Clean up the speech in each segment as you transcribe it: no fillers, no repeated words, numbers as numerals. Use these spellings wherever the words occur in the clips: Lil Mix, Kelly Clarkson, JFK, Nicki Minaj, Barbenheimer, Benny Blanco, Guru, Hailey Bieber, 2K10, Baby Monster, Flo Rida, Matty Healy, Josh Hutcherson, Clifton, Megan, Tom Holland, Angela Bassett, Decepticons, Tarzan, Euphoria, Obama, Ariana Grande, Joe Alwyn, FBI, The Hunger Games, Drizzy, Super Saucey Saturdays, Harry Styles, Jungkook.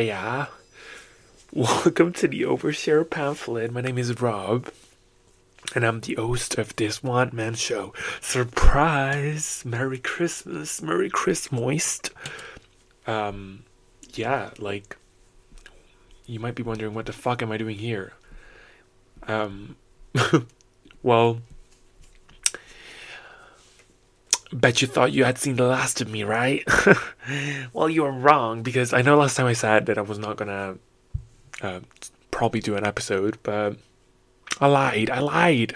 Heya. Welcome to the Overshare Pamphlet. My name is Rob, and I'm the host of this one-man show. Surprise! Merry Christmas! Merry Christmas! Yeah, like, you might be wondering, what the fuck am I doing here? Well, bet you thought you had seen the last of me, right? Well, you were wrong, because I know last time I said that I was not gonna probably do an episode, but I lied.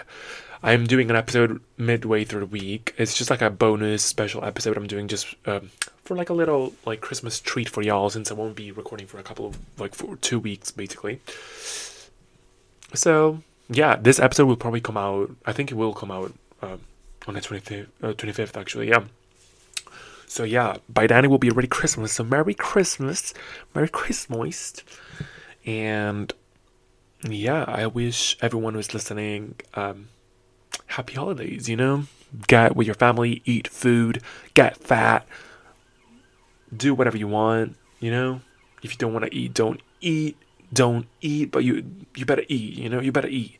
I'm doing an episode midway through the week. It's just like a bonus special episode I'm doing just for like a little like Christmas treat for y'all, since I won't be recording for a couple of like for 2 weeks basically. So yeah, this episode will probably come out. I think it will come out on the 25th, actually, yeah. So, yeah, by then it will be already Christmas. So, Merry Christmas. Merry Christmas. And, yeah, I wish everyone who's listening happy holidays, you know? Get with your family, eat food, get fat, do whatever you want, you know? If you don't want to eat, don't eat, but you better eat, you know? You better eat.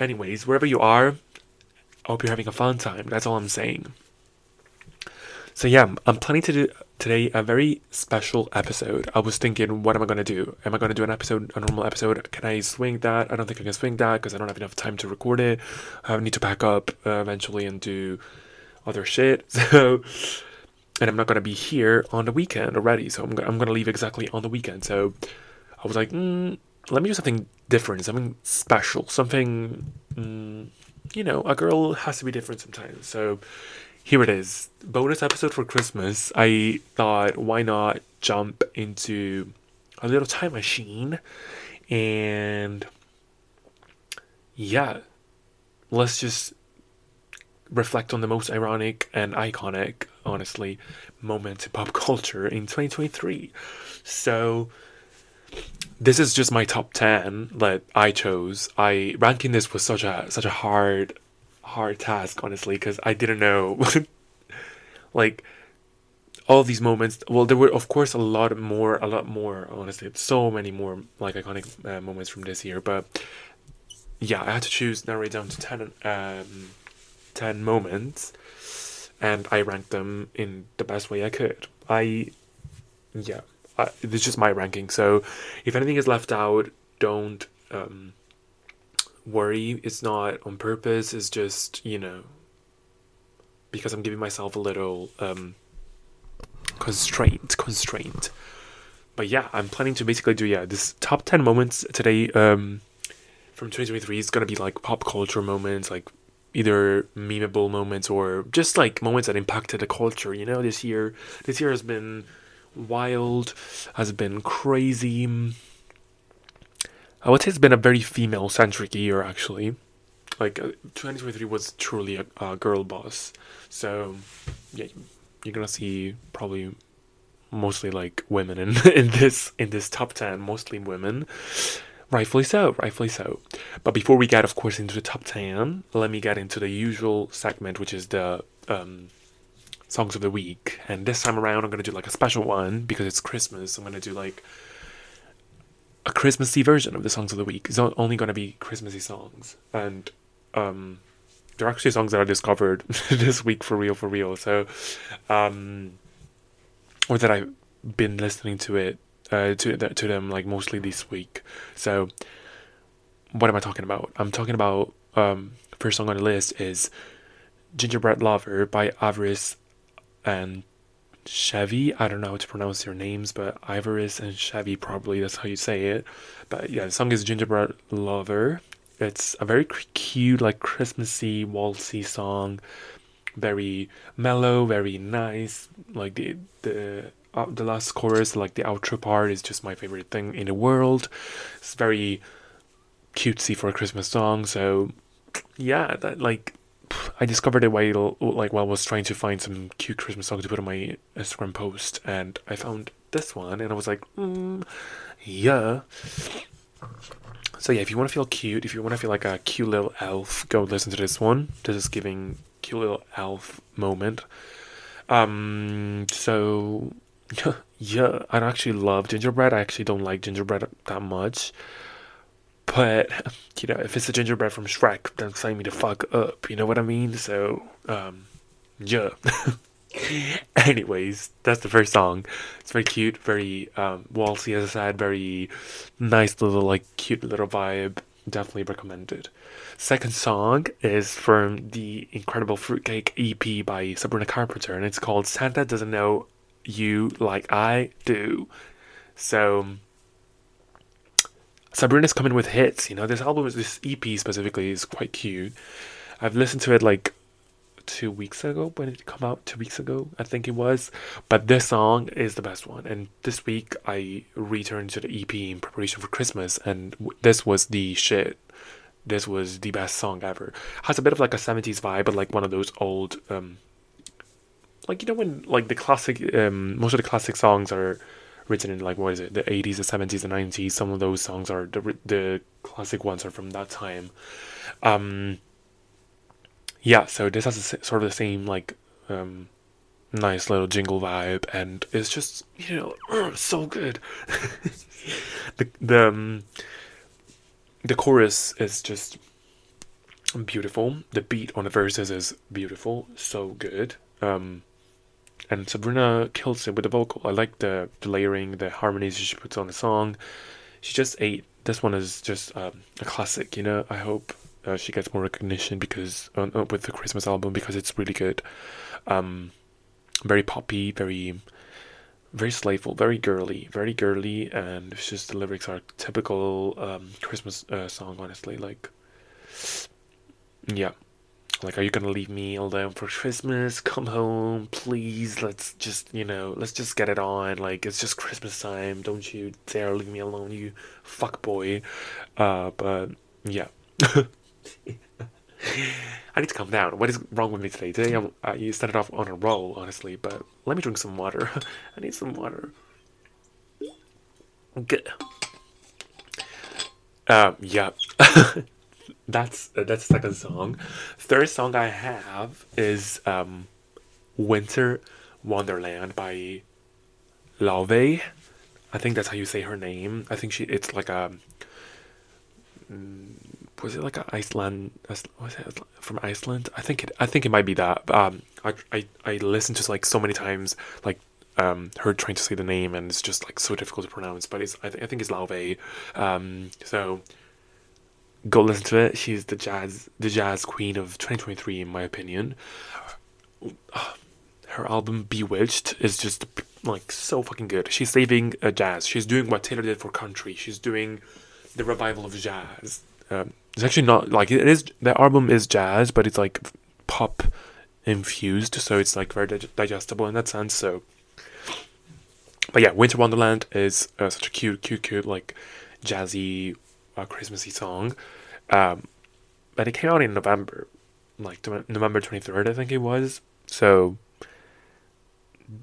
Anyways, wherever you are, I hope you're having a fun time. That's all I'm saying. So yeah, I'm planning to do today a very special episode. I was thinking, what am I going to do? Am I going to do an episode, a normal episode? Can I swing that? I don't think I can swing that because I don't have enough time to record it. I need to pack up eventually and do other shit. So, and I'm not going to be here on the weekend already. So I'm going to leave exactly on the weekend. So I was like, let me do something different, something special, something... You know, a girl has to be different sometimes. So here it is. Bonus episode for Christmas. I thought, why not jump into a little time machine? And yeah, let's just reflect on the most ironic and iconic, honestly, moment in pop culture in 2023. So... this is just my top 10 that I chose. I ranking this was such a hard task, honestly, because I didn't know like all these moments. Well, there were of course a lot more, honestly, so many more like iconic moments from this year, but yeah, I had to narrow it down to 10 moments, and I ranked them in the best way I could. It's just my ranking, so if anything is left out, don't worry. It's not on purpose. It's just, you know, because I'm giving myself a little constraint. But yeah, I'm planning to basically do this top 10 moments today from 2023. It's gonna be like pop culture moments, like either memeable moments or just like moments that impacted the culture. You know, this year has been wild, has been crazy. I would say it's been a very female-centric year, actually. Like, 2023 was truly a girl boss. So, yeah, you're gonna see probably mostly, like, women in this top 10, mostly women. Rightfully so. But before we get, of course, into the top 10, let me get into the usual segment, which is the, songs of the week. And this time around I'm gonna do like a special one because it's Christmas. I'm gonna do like a Christmassy version of the songs of the week. It's not only gonna be Christmassy songs, and they're actually songs that I discovered this week for real. So or that I've been listening to it to them like mostly this week. So what am I talking about? I'm talking about first song on the list is Gingerbread Lover by Avarice and Chevy. I don't know how to pronounce their names, but Avarice and Chevy, probably that's how you say it. But yeah, the song is Gingerbread Lover. It's a very cute, like Christmassy, waltzy song. Very mellow, very nice. Like the last chorus, like the outro part, is just my favorite thing in the world. It's very cutesy for a Christmas song. So yeah, that like. I discovered it while I was trying to find some cute Christmas song to put on my Instagram post, and I found this one, and I was like, yeah. So yeah, if you want to feel cute, if you want to feel like a cute little elf, go listen to this one. This is giving cute little elf moment. So Yeah, I don't actually love gingerbread. I actually don't like gingerbread that much. But, you know, if it's a gingerbread from Shrek, then sign me the fuck up. You know what I mean? So, yeah. Anyways, that's the first song. It's very cute, very waltzy, as I said, very nice little, like, cute little vibe. Definitely recommended. Second song is from the Incredible Fruitcake EP by Sabrina Carpenter, and it's called Santa Doesn't Know You Like I Do. So Sabrina's coming with hits, you know. This album, this EP specifically, is quite cute. I've listened to it like 2 weeks ago. When did it come out? 2 weeks ago, I think it was. But this song is the best one. And this week I returned to the EP in preparation for Christmas, and this was the shit. This was the best song ever. Has a bit of like a 70s vibe, but like one of those old like, you know, when like the classic most of the classic songs are written in like, what is it, the 80s, the 70s, the 90s. Some of those songs are the classic ones are from that time. Yeah, so this has a, sort of the same, like, nice little jingle vibe, and it's just, you know, so good. The chorus is just beautiful. The beat on the verses is beautiful, so good. And Sabrina kills it with the vocal. I like the layering, the harmonies she puts on the song. She just ate. This one is just a classic, you know. I hope she gets more recognition because with the Christmas album, because it's really good. Very poppy, very playful, very girly, and it's just the lyrics are typical Christmas song, honestly. Like, yeah, like, are you gonna leave me alone for Christmas? Come home, please. Let's just, you know, let's just get it on. Like, it's just Christmas time. Don't you dare leave me alone, you fuck boy. But yeah. I need to calm down. What is wrong with me today? Today I started off on a roll, honestly, but let me drink some water. I need some water. Good. Yeah. That's the second song. Third song I have is Winter Wonderland by Lauve. I think that's how you say her name. I think it's like a was it like an Iceland? Was it from Iceland? I think it might be that. I listened to like so many times, like her trying to say the name, and it's just like so difficult to pronounce. But it's I think it's Lauve. So go listen to it. She's the jazz queen of 2023, in my opinion. Her album Bewitched is just like so fucking good. She's saving jazz. She's doing what Taylor did for country. She's doing the revival of jazz. It's actually not like it is. The album is jazz, but it's like pop infused, so it's like very digestible in that sense. So, but yeah, Winter Wonderland is such a cute, like jazzy, Christmassy song. And it came out in November, like November 23rd, I think it was. So,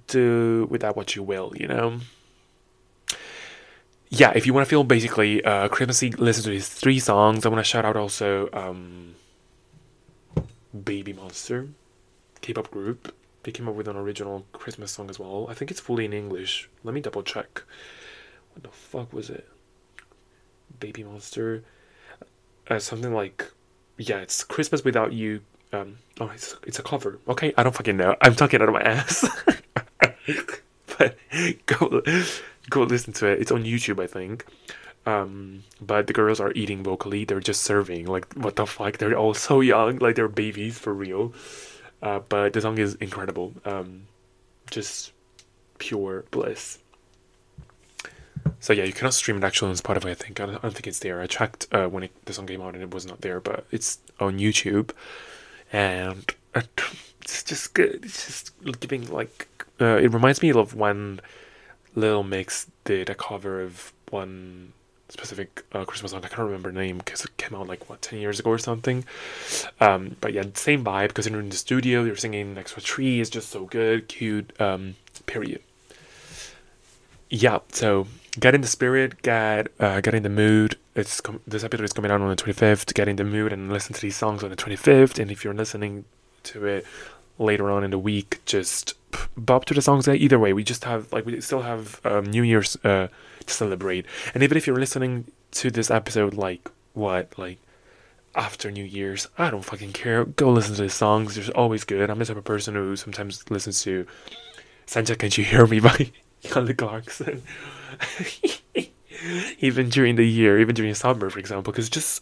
do with that what you will, you know. Yeah, if you want to feel basically Christmassy, listen to these three songs. I want to shout out also Baby Monster, K-pop group. They came up with an original Christmas song as well. I think it's fully in English. Let me double check. What the fuck was it? Baby Monster. Something like, yeah, it's Christmas Without You. Oh, it's a cover. Okay, I don't fucking know. I'm talking out of my ass. But go listen to it. It's on YouTube, I think. But the girls are eating vocally. They're just serving. Like, what the fuck? They're all so young. Like, they're babies for real. But the song is incredible. Just pure bliss. So yeah, you cannot stream it actually on Spotify, I think. I don't think it's there. I checked when the song came out and it was not there. But it's on YouTube. And it's just good. It's just giving, like... it reminds me of when... Lil Mix did a cover of one specific Christmas song. I can't remember the name because it came out like, what, 10 years ago or something. But yeah, same vibe, because you're in the studio, you're singing next to a tree. It's just so good, cute, period. Yeah, so get in the spirit, get in the mood. This episode is coming out on the 25th. Get in the mood and listen to these songs on the 25th. And if you're listening to it later on in the week, just... bob to the songs either way. We just have, like, we still have New Year's to celebrate. And even if you're listening to this episode, like, what, like, after New Year's, I don't fucking care. Go listen to the songs. They're always good. I'm the type of person who sometimes listens to Santa Can't You Hear Me by Kelly Clarkson. Even during the year, even during summer, for example, because it's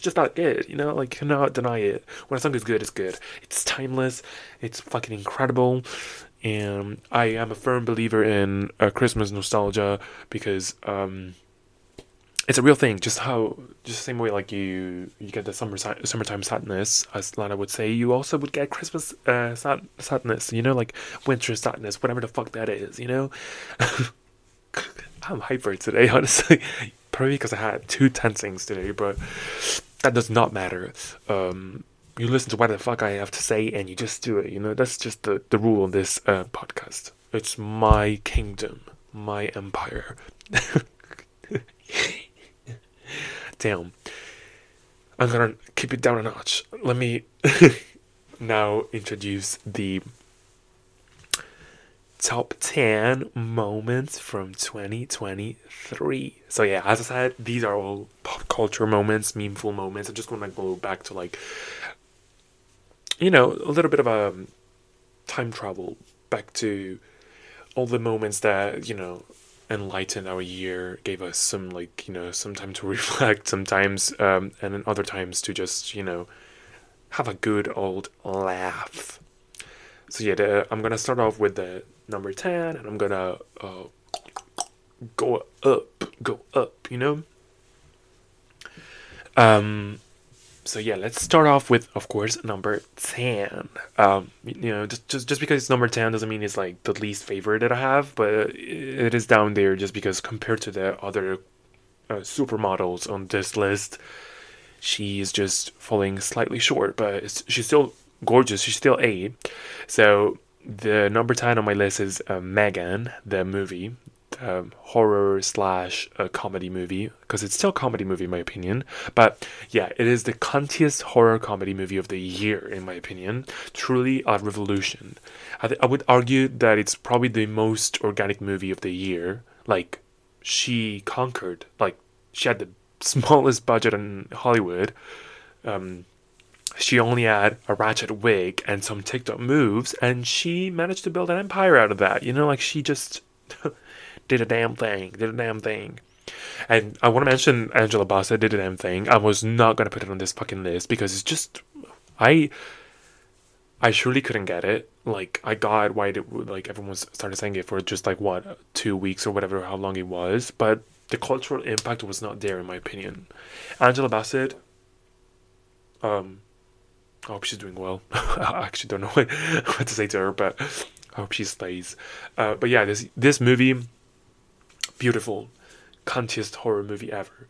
just not good, you know? Like, cannot deny it. When a song is good, it's good. It's timeless. It's fucking incredible. And I am a firm believer in Christmas nostalgia because it's a real thing. Just the same way, like, you get the summertime sadness, as Lana would say, you also would get Christmas sadness, you know? Like, winter sadness, whatever the fuck that is, you know? I'm hyper today, honestly. Probably because I had two tensings today, but that does not matter. You listen to what the fuck I have to say and you just do it, you know? That's just the rule on this podcast. It's my kingdom, my empire. Damn. I'm gonna keep it down a notch. Let me now introduce the top 10 moments from 2023. So yeah, as I said, these are all pop culture moments, memeful moments. I'm just going to go back to, like, you know, a little bit of a time travel back to all the moments that, you know, enlightened our year, gave us some, like, you know, some time to reflect sometimes, and in other times to just, you know, have a good old laugh. So yeah, I'm going to start off with the number 10, and I'm going to go up, you know? So yeah, let's start off with, of course, number 10. You know, just because it's number 10 doesn't mean it's, like, the least favorite that I have, but it is down there just because compared to the other supermodels on this list, she is just falling slightly short, but she's still gorgeous. She's still A. So the number 10 on my list is Megan, the movie, horror / comedy movie, because it's still a comedy movie in my opinion. But yeah, it is the cuntiest horror comedy movie of the year in my opinion. Truly a revolution. I would argue that it's probably the most organic movie of the year. Like, she conquered. Like, she had the smallest budget in Hollywood. She only had a ratchet wig and some TikTok moves, and she managed to build an empire out of that. You know, like, she just did a damn thing. And I want to mention Angela Bassett did a damn thing. I was not going to put it on this fucking list because it's just, I surely couldn't get it. Like, I got why it, like, everyone started saying it for just, like, what, 2 weeks or whatever, how long it was. But the cultural impact was not there in my opinion. Angela Bassett, I hope she's doing well. I actually don't know what to say to her, but I hope she stays. But yeah, this movie, beautiful, cuntiest horror movie ever.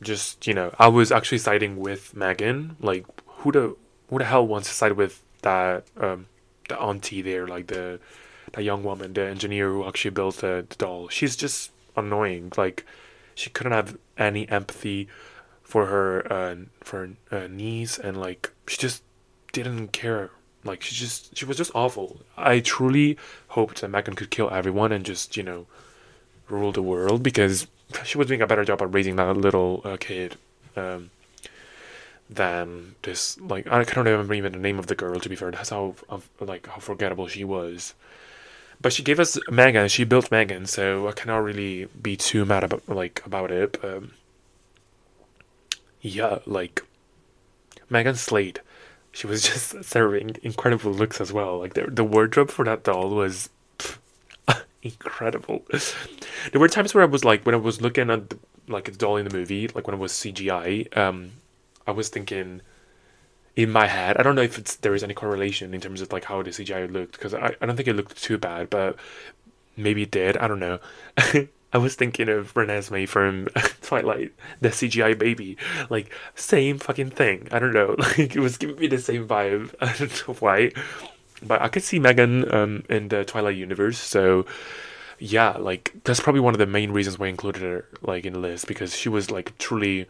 Just, you know, I was actually siding with Megan. Like, who the hell wants to side with that the auntie there, like that young woman, the engineer who actually built the doll? She's just annoying. Like, she couldn't have any empathy for her niece, and, like, she just didn't care. Like, she was just awful. I truly hoped that Megan could kill everyone and just, you know, rule the world, because she was doing a better job at raising that little kid than this. Like, I can't remember even the name of the girl, to be fair. That's how forgettable she was. But she gave us Megan. She built Megan, so I cannot really be too mad about it. Yeah, like, Megan slayed. She was just serving incredible looks as well. Like, the wardrobe for that doll was incredible. There were times where I was, like, when I was looking at the, like, a doll in the movie, like, when it was CGI, I was thinking in my head, I don't know if there is any correlation in terms of, like, how the CGI looked, because I don't think it looked too bad, but maybe it did, I don't know. I was thinking of Renesmee from Twilight, the CGI baby. Like, same fucking thing. I don't know. Like, it was giving me the same vibe. I don't know why. But I could see Megan in the Twilight universe. So, yeah, like, that's probably one of the main reasons why I included her, like, in the list. Because she was, like, truly,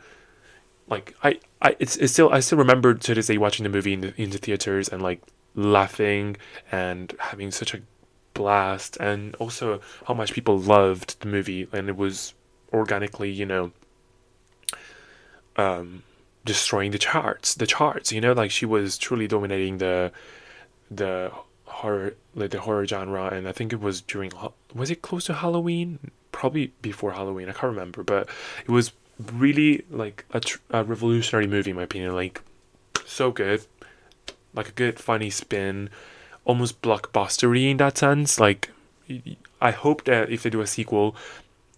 like, I still remember to this day watching the movie in the theaters and, like, laughing and having such a blast, and also how much people loved the movie, and it was organically, you know, destroying the charts, you know, like she was truly dominating the horror, like the horror genre. And I think it was was it close to Halloween? Probably before Halloween, I can't remember, but it was really like a revolutionary movie, in my opinion. Like, so good, like a good funny spin, almost blockbustery in that sense. Like, I hope that if they do a sequel,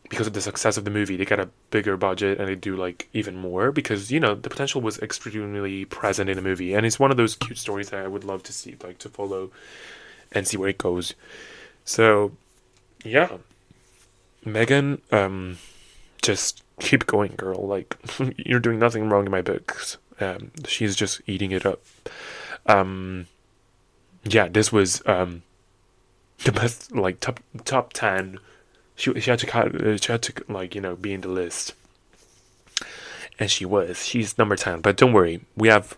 because of the success of the movie, they get a bigger budget and they do like even more, because, you know, the potential was extremely present in the movie. And it's one of those cute stories that I would love to see, like to follow and see where it goes. So yeah, Megan, just keep going, girl. Like, you're doing nothing wrong in my books. She's just eating it up. Yeah, this was the best, like top 10. She had to like, you know, be in the list, and she's number 10. But don't worry, we have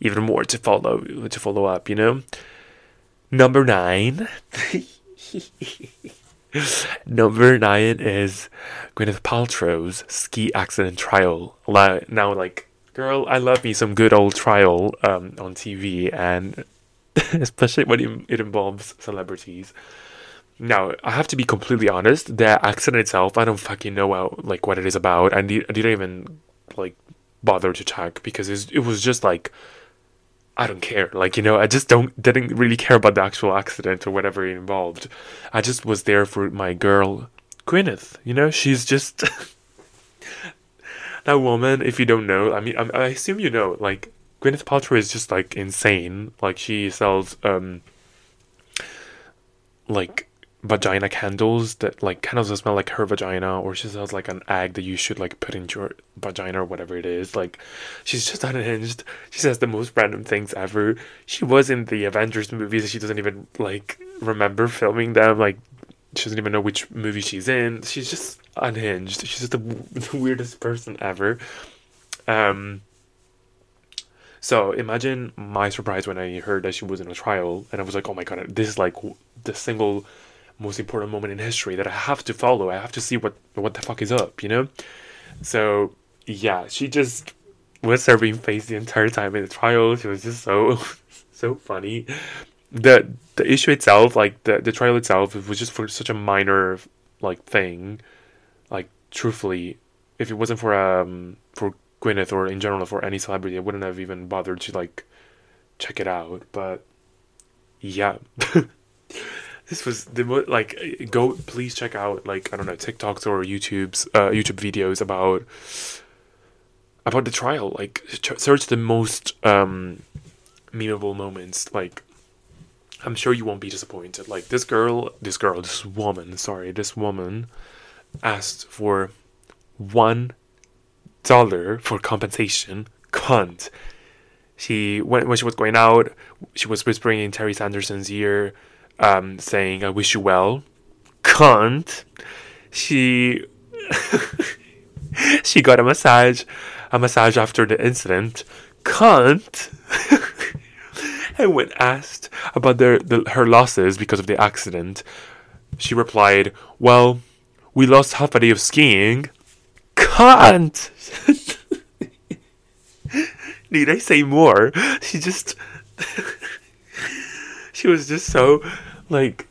even more to follow up, you know. Number 9. Number 9 is Gwyneth Paltrow's ski accident trial. Now, like, girl, I love me some good old trial on TV, and especially when it involves celebrities. Now, I have to be completely honest, the accident itself, I don't fucking know what it is about. I didn't even, like, bother to check, because it was just, like, I don't care. Like, you know, I just didn't really care about the actual accident or whatever it involved. I just was there for my girl, Gwyneth. You know, she's just... that woman, if you don't know, I mean, I assume you know, like, Gwyneth Paltrow is just, like, insane. Like, she sells, like... vagina candles that, like, candles that smell like her vagina, or she sells, like, an egg that you should, like, put into your vagina or whatever it is. Like, she's just unhinged. She says the most random things ever. She was in the Avengers movies. She doesn't even, like, remember filming them. Like, she doesn't even know which movie she's in. She's just unhinged. She's just the weirdest person ever. So imagine my surprise when I heard that she was in a trial, and I was like, oh my god, this is, like, the single most important moment in history that I have to follow. I have to see what the fuck is up, you know? So yeah, she just was serving face the entire time in the trial. She was just so funny. The issue itself, like the trial itself, it was just for such a minor, like, thing. Like, truthfully, if it wasn't for Gwyneth, or in general for any celebrity, I wouldn't have even bothered to, like, check it out. But yeah. This was the most, like, please check out, like, I don't know, TikToks or YouTube videos about the trial. Like, search the most memeable moments. Like, I'm sure you won't be disappointed. Like, this woman asked for $1 for compensation. Cunt. She, when she was going out, she was whispering in Terry Sanderson's ear, saying, I wish you well. Cunt. She got a massage after the incident. Cunt. And when asked about her losses because of the accident, she replied, well, we lost half a day of skiing. Cunt. Need I say more? She just... She was just so, like,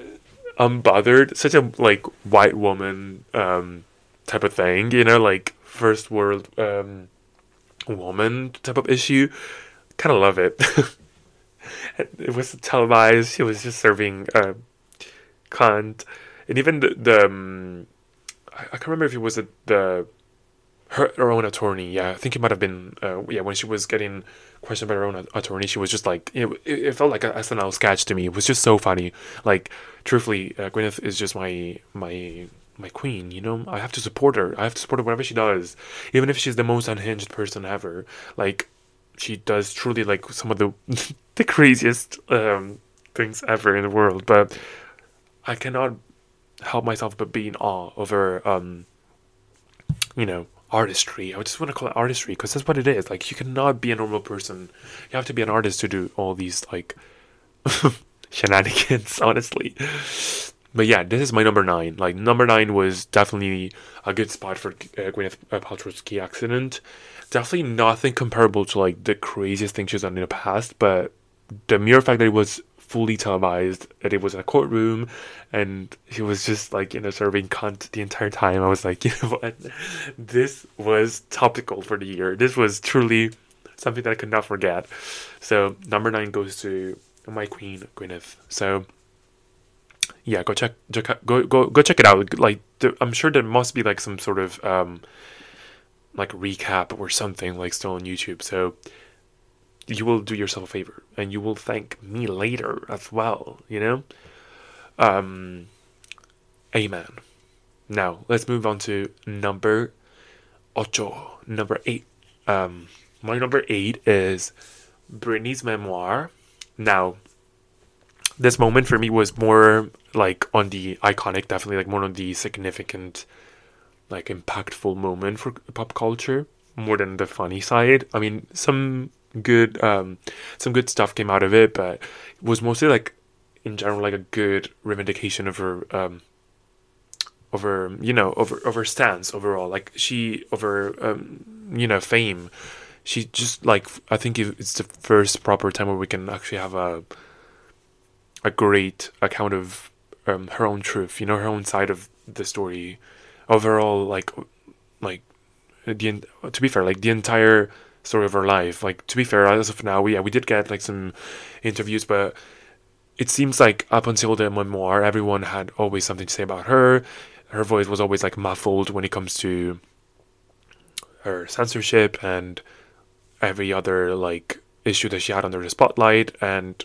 unbothered. Such a, like, white woman type of thing, you know, like, first world woman type of issue. Kind of love it. It was televised. She was just serving cunt. And even I can't remember if it was her own attorney. Yeah, I think it might have been when she was getting questioned by her own attorney, she was just like, it felt like an SNL sketch to me. It was just so funny. Like, truthfully, Gwyneth is just my queen, you know. I have to support her. I have to support her whatever she does, even if she's the most unhinged person ever. Like, she does truly, like, some of the the craziest things ever in the world. But I cannot help myself but be in awe over you know, artistry. I just want to call it artistry because that's what it is. Like, you cannot be a normal person. You have to be an artist to do all these, like, shenanigans, honestly. But yeah, this is my number 9. Like, number 9 was definitely a good spot for Gwyneth Paltrow's ski accident. Definitely nothing comparable to, like, the craziest thing she's done in the past, but the mere fact that it was fully televised, that it was in a courtroom, and she was just, like, you know, serving cunt the entire time, I was like, you know what? This was topical for the year. This was truly something that I could not forget. So, number 9 goes to my queen, Gwyneth. So, yeah, go check it out. Like, I'm sure there must be, like, some sort of like recap or something, like, still on YouTube. So you will do yourself a favor, and you will thank me later as well. You know, amen. Now let's move on to number eight. My number 8 is Britney's memoir. Now, this moment for me was more, like, on the iconic, definitely, like, more on the significant, like, impactful moment for pop culture, more than the funny side. I mean, some good stuff came out of it, but it was mostly, like, in general, like, a good revindication of her stance overall. Like, she, fame. She just, like, I think it's the first proper time where we can actually have a great account of her own truth, you know, her own side of the story overall, like to be fair, like, the entire story of her life. Like, to be fair, as of now, we did get, like, some interviews, but it seems like up until the memoir, everyone had always something to say about her. Her voice was always, like, muffled when it comes to her censorship and every other, like, issue that she had under the spotlight, and,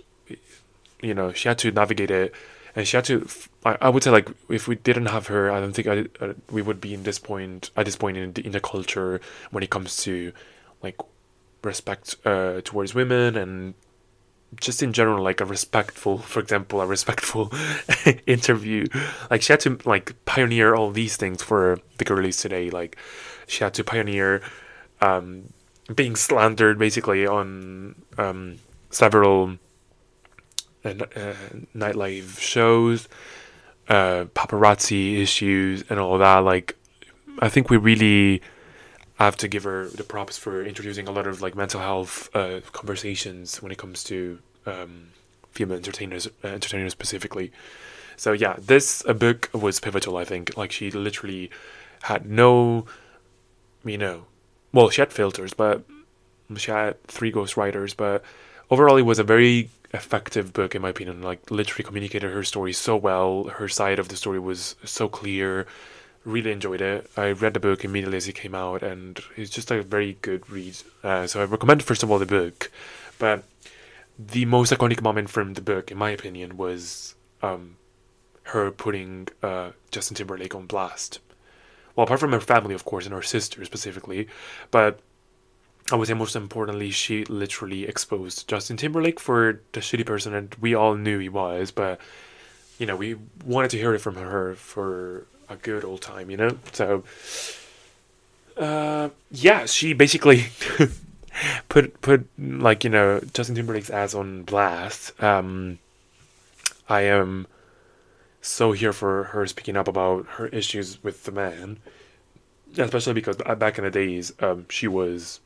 you know, she had to navigate it, and she had to, I would say, like, if we didn't have her, I don't think we would be at this point in the culture when it comes to, like, respect towards women, and just in general, like, a respectful interview. Like, she had to, like, pioneer all these things for the girlies today. Like, she had to pioneer being slandered, basically, on several and nightlife shows, paparazzi issues, and all that. Like, I think we really have to give her the props for introducing a lot of, like, mental health conversations when it comes to female entertainers specifically. So yeah, this book was pivotal, I think. Like, she literally had no, you know, well, she had filters, but she had 3 ghostwriters, but overall it was a very effective book, in my opinion. Like, literally communicated her story so well. Her side of the story was so clear. Really enjoyed it. I read the book immediately as it came out, and it's just a very good read. So I recommend, first of all, the book. But the most iconic moment from the book, in my opinion, was her putting Justin Timberlake on blast. Well, apart from her family, of course, and her sister specifically, but I would say most importantly, she literally exposed Justin Timberlake for the shitty person that we all knew he was, but, you know, we wanted to hear it from her for a good old time, you know? So, yeah, she basically put like, you know, Justin Timberlake's ass on blast. I am so here for her speaking up about her issues with the man, especially because back in the days, she was,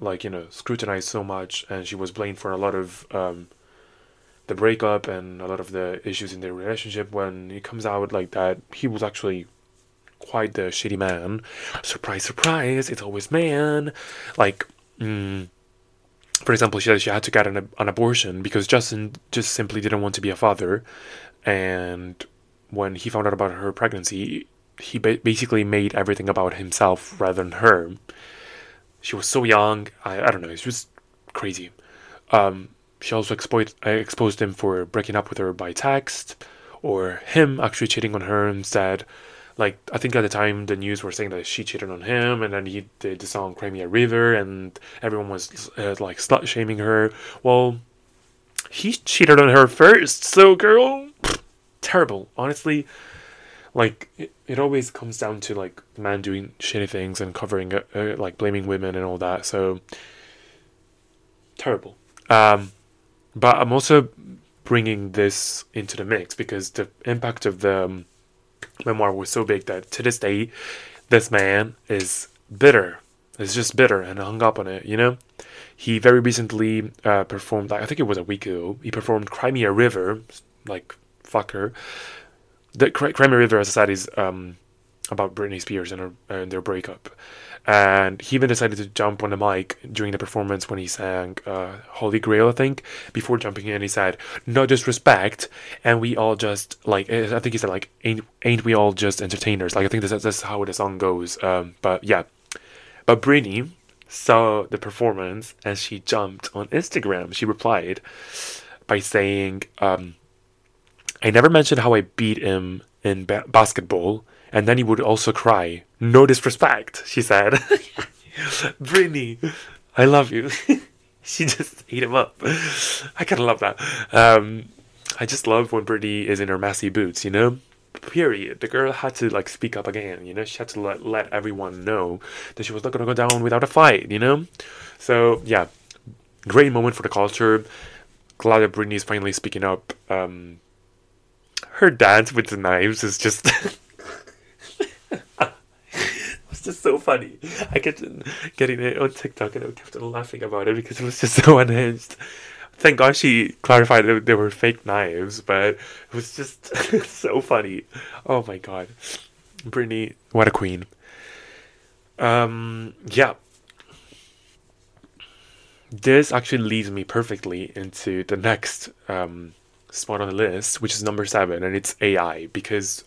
like, you know, scrutinized so much, and she was blamed for a lot of the breakup and a lot of the issues in their relationship. When it comes out like that, he was actually quite the shitty man. Surprise, surprise, it's always man. Like, for example, she said she had to get an abortion because Justin just simply didn't want to be a father, and when he found out about her pregnancy, he basically made everything about himself rather than her. She was so young. I don't know. It's just crazy. She also exposed him for breaking up with her by text, or him actually cheating on her instead. Like, I think at the time the news were saying that she cheated on him, and then he did the song Crimea River, and everyone was like slut shaming her. Well, he cheated on her first, so girl, terrible. Honestly, like, it always comes down to, like, men doing shitty things and covering, like, blaming women and all that, so, terrible. But I'm also bringing this into the mix because the impact of the memoir was so big that to this day, this man is bitter. It's just bitter and hung up on it, you know? He very recently performed, I think it was a week ago, he performed Crimea River, like, fucker. The Crimea River, as I said, is about Britney Spears and their breakup. And he even decided to jump on the mic during the performance when he sang Holy Grail, I think. Before jumping in, he said, "No disrespect, and we all just, like," I think he said, like, ain't we all just entertainers? Like, I think that's how the song goes. But yeah. But Britney saw the performance and she jumped on Instagram. She replied by saying, "I never mentioned how I beat him in basketball, and then he would also cry. No disrespect," she said. Britney, I love you. She just ate him up. I kind of love that. I just love when Britney is in her messy boots, you know? Period. The girl had to, like, speak up again, you know? She had to let everyone know that she was not going to go down without a fight, you know? So, yeah. Great moment for the culture. Glad that Britney is finally speaking up. Her dance with the knives is just... It's just so funny. I kept getting it on TikTok and I kept on laughing about it because it was just so unhinged. Thank God she clarified that they were fake knives, but it was just so funny. Oh my God. Britney, what a queen. Yeah. This actually leads me perfectly into the next spot on the list, which is number 7, and it's AI, because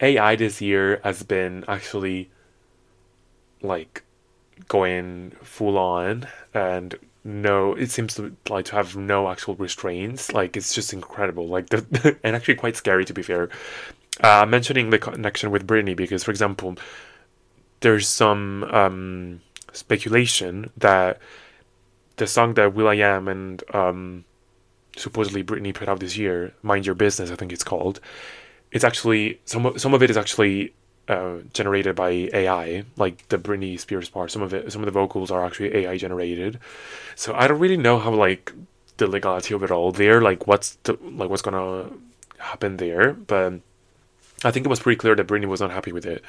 AI this year has been actually, like, going full on, and no, it seems to, like, to have no actual restraints. Like, it's just incredible. Like, and actually quite scary, to be fair. Mentioning the connection with Britney because, for example, there's some speculation that the song that Will I Am and supposedly Britney put out this year, "Mind Your Business," I think it's called. It's actually some of it is actually generated by AI, like the Britney Spears part. Some of the vocals are actually AI generated. So I don't really know how, like, the legality of it all there, like what's gonna happen there. But I think it was pretty clear that Britney was not happy with it.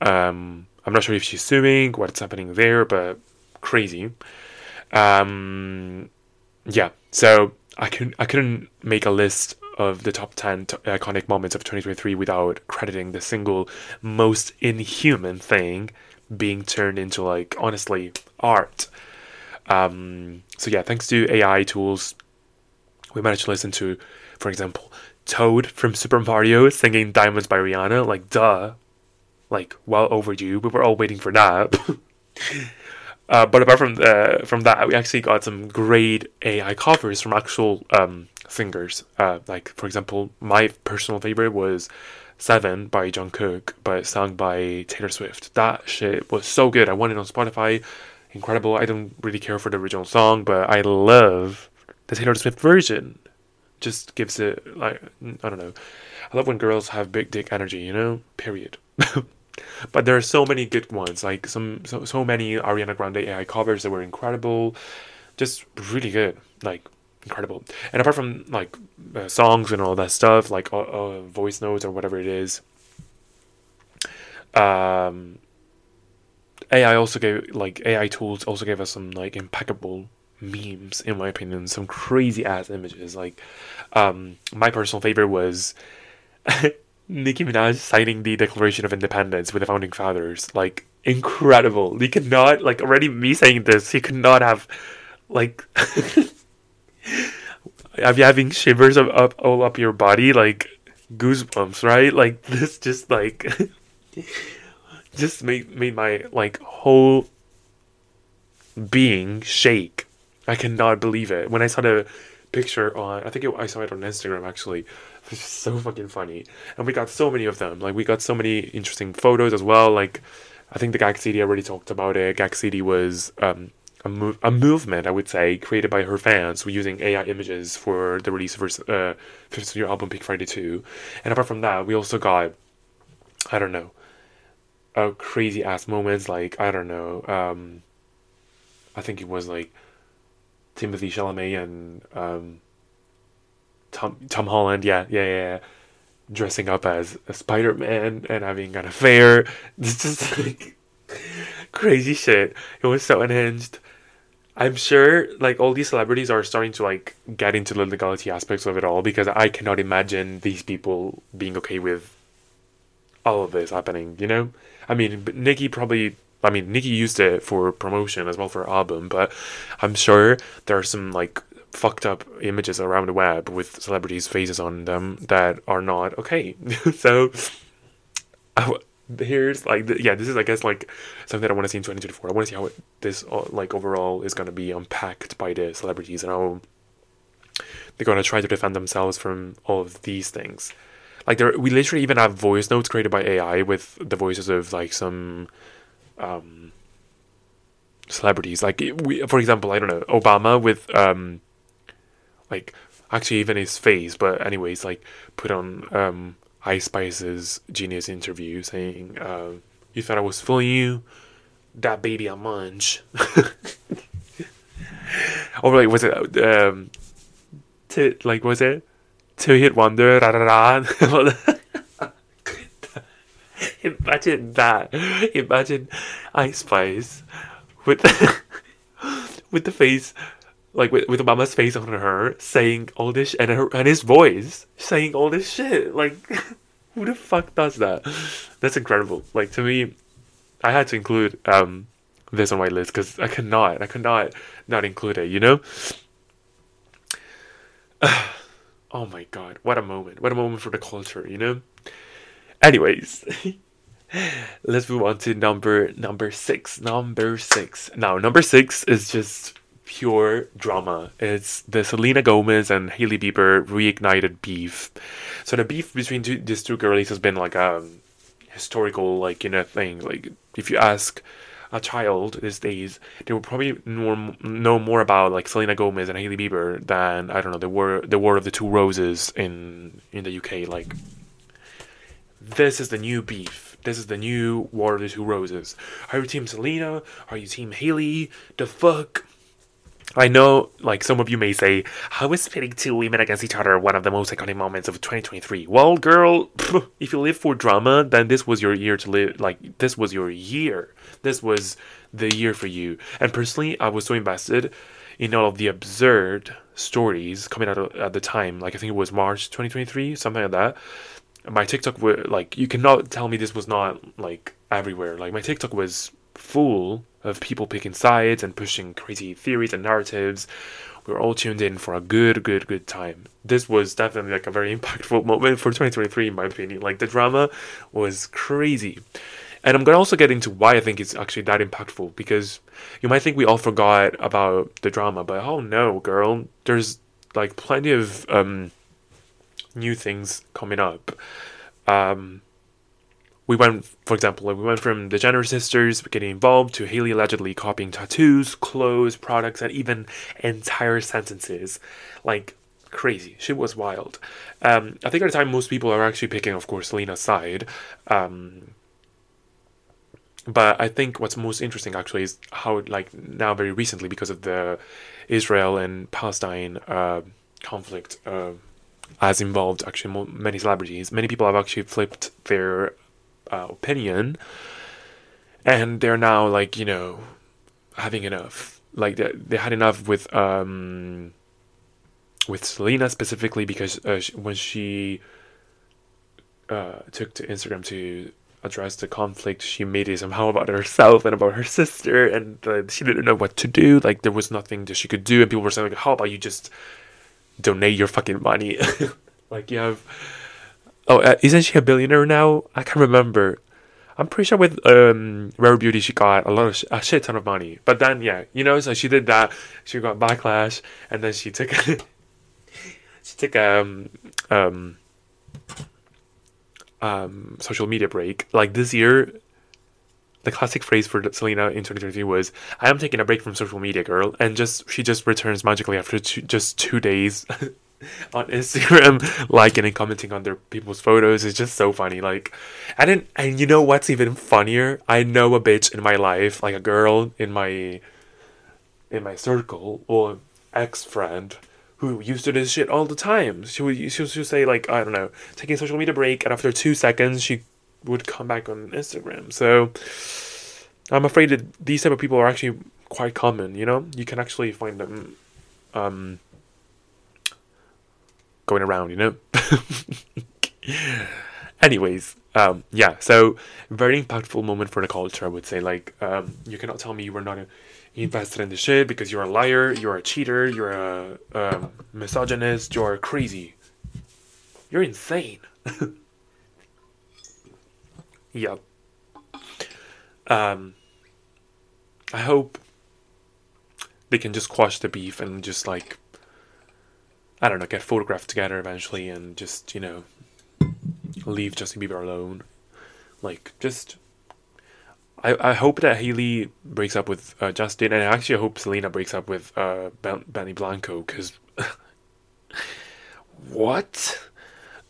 I'm not sure if she's suing, what's happening there, but crazy. Yeah. So I couldn't make a list of the top 10 iconic moments of 2023 without crediting the single most inhuman thing being turned into, like, honestly, art. So yeah, thanks to AI tools, we managed to listen to, for example, Toad from Super Mario singing "Diamonds" by Rihanna. Like, duh. Like, well overdue. We were all waiting for that. But apart from that, we actually got some great AI covers from actual singers. Like, for example, my personal favorite was "Seven" by Jungkook, but sung by Taylor Swift. That shit was so good. I won it on Spotify. Incredible. I don't really care for the original song, but I love the Taylor Swift version. Just gives it, like, I don't know. I love when girls have big dick energy, you know? Period. But there are so many good ones, like so many Ariana Grande AI covers that were incredible, just really good, like, incredible. And apart from, like, songs and all that stuff, like voice notes or whatever it is, AI tools also gave us some, like, impeccable memes, in my opinion, some crazy ass images. Like, my personal favorite was Nicki Minaj signing the Declaration of Independence with the Founding Fathers. Like, incredible. He could not, like, already me saying this, he could not have, like, I'm having shivers all up your body, like, goosebumps, right? Like, this just, like, just made my, like, whole being shake. I cannot believe it. When I saw the picture on, I saw it on Instagram, actually. It's so fucking funny. And we got so many of them. Like, we got so many interesting photos as well. Like, I think the Gag City, I already talked about it. Gag City was a movement, I would say, created by her fans using AI images for the release of her fifth studio album, Pink Friday 2. And apart from that, we also got, crazy ass moments like, I think it was like Timothée Chalamet and Tom Holland, yeah, dressing up as a Spider-Man and having an affair. It's just like crazy shit. It was so unhinged. I'm sure, like, all these celebrities are starting to, like, get into the legality aspects of it all, because I cannot imagine these people being okay with all of this happening, you know? I mean, Nicki used it for promotion as well for her album, but I'm sure there are some, like, fucked up images around the web with celebrities' faces on them that are not okay. So, this is, I guess, like, something that I want to see in 2024. I want to see how this, like, overall is going to be unpacked by the celebrities and how they're going to try to defend themselves from all of these things. Like, we literally even have voice notes created by AI with the voices of, like, some celebrities. Like, for example, Obama with, actually even his face, but anyways, like, put on, Ice Spice's Genius interview saying, "You thought I was fooling you? That baby I munch." Or like, was it two-hit wonder? Rah, rah, rah. Imagine that. Imagine Ice Spice with the face. Like, with Obama's face on her, saying all this, and his voice, saying all this shit. Like, who the fuck does that? That's incredible. Like, to me, I had to include this on my list, because I cannot not include it, you know? Oh my god, what a moment for the culture, you know? Anyways, let's move on to number 6. Number 6 is just pure drama. It's the Selena Gomez and Hailey Bieber reignited beef. So the beef between these two girlies has been like a historical, like, you know, thing. Like, if you ask a child these days, they will probably know more about, like, Selena Gomez and Hailey Bieber than the War of the Two Roses in the UK. Like, this is the new beef. This is the new War of the Two Roses. Are you team Selena? Are you team Hailey? The fuck. I know, like, some of you may say, how is pitting two women against each other one of the most iconic moments of 2023? Well, girl, if you live for drama, then this was your year to live. Like, this was your year. This was the year for you. And personally, I was so invested in all of the absurd stories coming out at the time. Like, I think it was March 2023, something like that. My TikTok, like, you cannot tell me this was not, like, everywhere. Like, my TikTok was full of people picking sides and pushing crazy theories and narratives. We were all tuned in for a good time. This was definitely, like, a very impactful moment for 2023, in my opinion. Like, the drama was crazy. And I'm going to also get into why I think it's actually that impactful, because you might think we all forgot about the drama, but oh no, girl. There's, like, plenty of new things coming up. We went from the Jenner sisters getting involved to Hailey allegedly copying tattoos, clothes, products, and even entire sentences. Like, crazy. She was wild. I think at the time most people are actually picking, of course, Selena's side. But I think what's most interesting actually is how, like, now very recently, because of the Israel and Palestine conflict, has involved actually many celebrities. Many people have actually flipped their opinion, and they're now, like, you know, having enough. Like, they had enough with Selena specifically, because when she took to Instagram to address the conflict, she made it somehow about herself and about her sister, and she didn't know what to do. Like, there was nothing that she could do, and people were saying, like, how about you just donate your fucking money? Like, you have... isn't she a billionaire now? I can't remember. I'm pretty sure with Rare Beauty, she got a shit ton of money. But then, yeah, you know, so she did that. She got backlash, and then she took a social media break. Like, this year, the classic phrase for Selena in 2023 was, I am taking a break from social media, girl. And she just returns magically after just 2 days on Instagram, liking and commenting on their people's photos. It's just so funny. Like, and you know what's even funnier? I know a bitch in my life, like a girl in my circle or ex-friend who used to do this shit all the time. She would say, like, I don't know, taking a social media break, and after 2 seconds, she would come back on Instagram. So I'm afraid that these type of people are actually quite common, you know? You can actually find them going around, you know? Anyways, so very impactful moment for the culture, I would say. Like, you cannot tell me you were not invested in this shit because you're a liar, you're a cheater, you're a misogynist, you're crazy. You're insane. Yeah. I hope they can just quash the beef and just, like, I don't know, get photographed together eventually and just, you know, leave Justin Bieber alone. Like, just, I hope that Hailey breaks up with Justin, and I actually hope Selena breaks up with Benny Blanco, because what?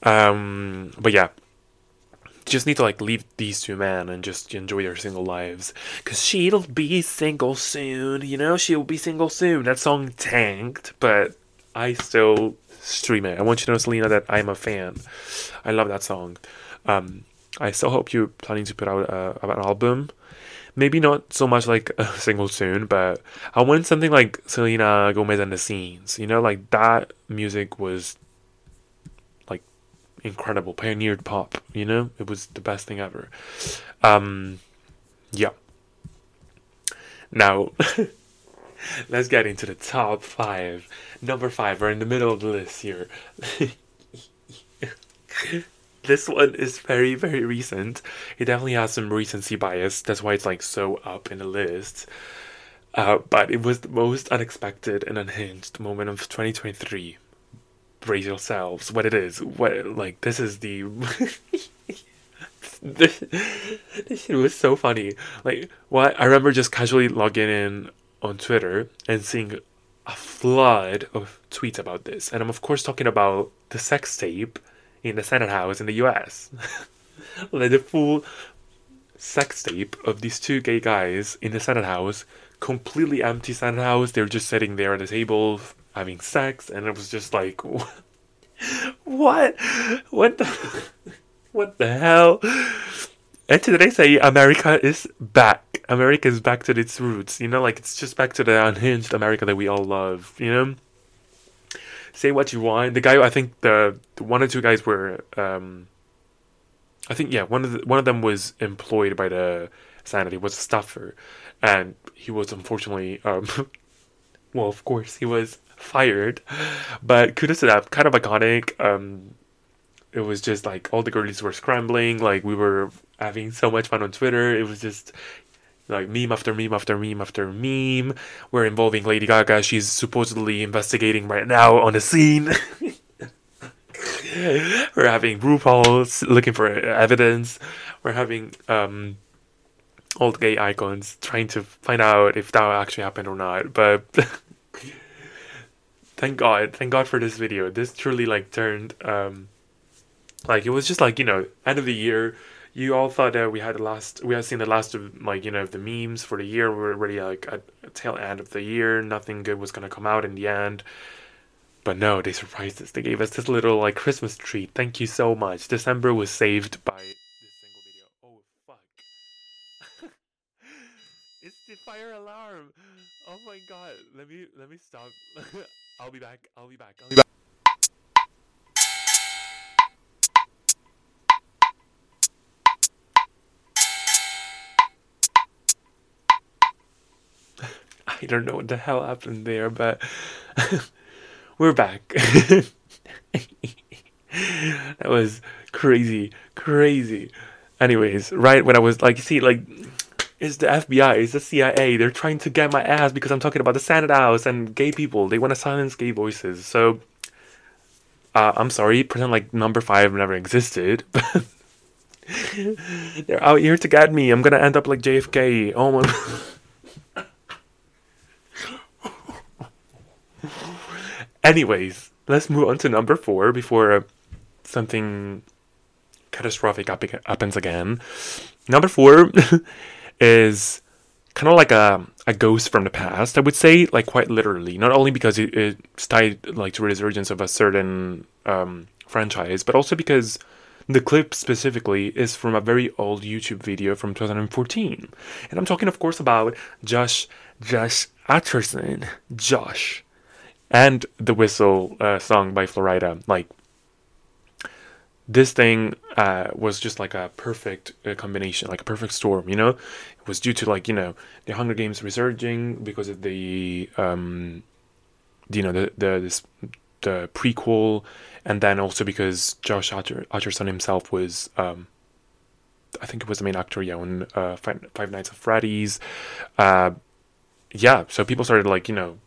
But yeah, just need to, like, leave these two men and just enjoy their single lives, because she'll be single soon, you know? She'll be single soon. That song tanked, but I still stream it. I want you to know, Selena, that I'm a fan. I love that song. I still hope you're planning to put out an album. Maybe not so much like a single soon, but I want something like Selena Gomez and the Scenes. You know, like, that music was, like, incredible. Pioneered pop, you know? It was the best thing ever. Yeah. Now, let's get into the top 5. Number 5, we're in the middle of the list here. This one is very, very recent. It definitely has some recency bias. That's why it's, like, so up in the list. But it was the most unexpected and unhinged moment of 2023. Brace yourselves. What it is. What, like, this is the... This shit was so funny. Like, what? I remember just casually logging in on Twitter and seeing a flood of tweets about this. And I'm, of course, talking about the sex tape in the Senate House in the US. Like, the full sex tape of these two gay guys in the Senate House, completely empty Senate House. They're just sitting there at a table having sex, and it was just like, what the hell? And today they say America is back. America is back to its roots, you know? Like, it's just back to the unhinged America that we all love, you know? Say what you want. The guy, I think the one or two guys were, one of them was employed by the Senate. He was a staffer, and he was unfortunately, well, of course, he was fired. But kudos to that. Kind of iconic. It was just like all the girlies were scrambling. Like, we were having so much fun on Twitter. It was just like meme after meme after meme after meme. We're involving Lady Gaga. She's supposedly investigating right now on the scene. We're having RuPaul's looking for evidence. We're having all the gay icons trying to find out if that actually happened or not. But thank God for this video. This truly, like, turned like, it was just like, you know, end of the year. You all thought that we had seen the last of, like, you know, the memes for the year. We were already, like, at the tail end of the year. Nothing good was going to come out in the end. But no, they surprised us. They gave us this little, like, Christmas treat. Thank you so much. December was saved by this single video. Oh, fuck. It's the fire alarm. Oh, my God. Let me stop. I'll be back. I don't know what the hell happened there, but we're back. That was crazy. Anyways, right when I was like, see, like, it's the FBI, it's the CIA. They're trying to get my ass because I'm talking about the Senate House and gay people. They want to silence gay voices. So, I'm sorry, pretend like number 5 never existed. They're out here to get me. I'm gonna end up like JFK. Oh my. Anyways, let's move on to number 4 before something catastrophic happens again. Number 4 is kind of like a ghost from the past, I would say, like quite literally. Not only because it's tied like to resurgence of a certain franchise, but also because the clip specifically is from a very old YouTube video from 2014. And I'm talking, of course, about Josh Hutcherson, Josh, and the Whistle song by Flo Rida. Like, this thing was just like a perfect combination, like a perfect storm, you know? It was due to, like, you know, the Hunger Games resurging because of the prequel, and then also because Josh Hutcherson himself was, I think it was the main actor, yeah, on Five Nights at Freddy's. Yeah, so people started, like, you know,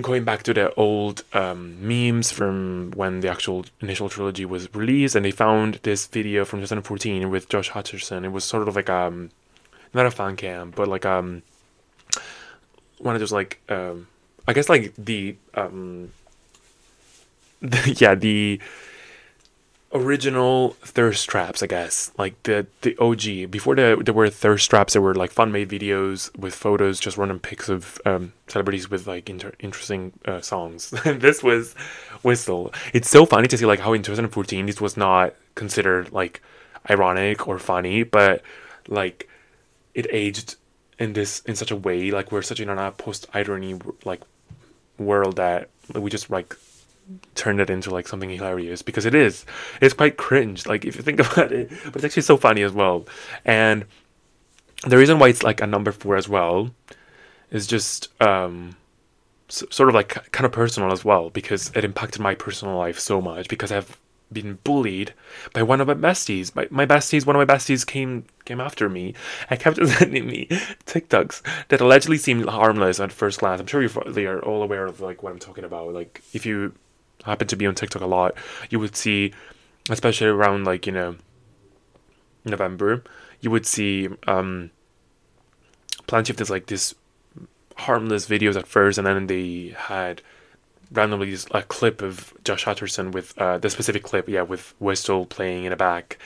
going back to the old memes from when the actual initial trilogy was released, and they found this video from 2014 with Josh Hutcherson. It was sort of like not a fan cam, but like one of those like I guess like the original thirst traps, I guess, like the OG before there were thirst traps. There were like fun made videos with photos, just random pics of celebrities with like interesting songs. This was Whistle. It's so funny to see like how in 2014 this was not considered like ironic or funny, but like it aged in such a way. Like we're such in a post irony like world that we just like turned it into like something hilarious, because it's quite cringe, like if you think about it, but it's actually so funny as well. And the reason why it's like a number 4 as well is just sort of like kind of personal as well, because it impacted my personal life so much, because I've been bullied by one of my besties. One of my besties came after me and kept sending me TikToks that allegedly seemed harmless at first glance. I'm sure they are all aware of like what I'm talking about. Like if you happen to be on TikTok a lot, you would see, especially around like, you know, November, you would see plenty of this like this harmless videos at first, and then they had randomly a clip of Josh Hutcherson with the specific clip, yeah, with Whistle playing in the back,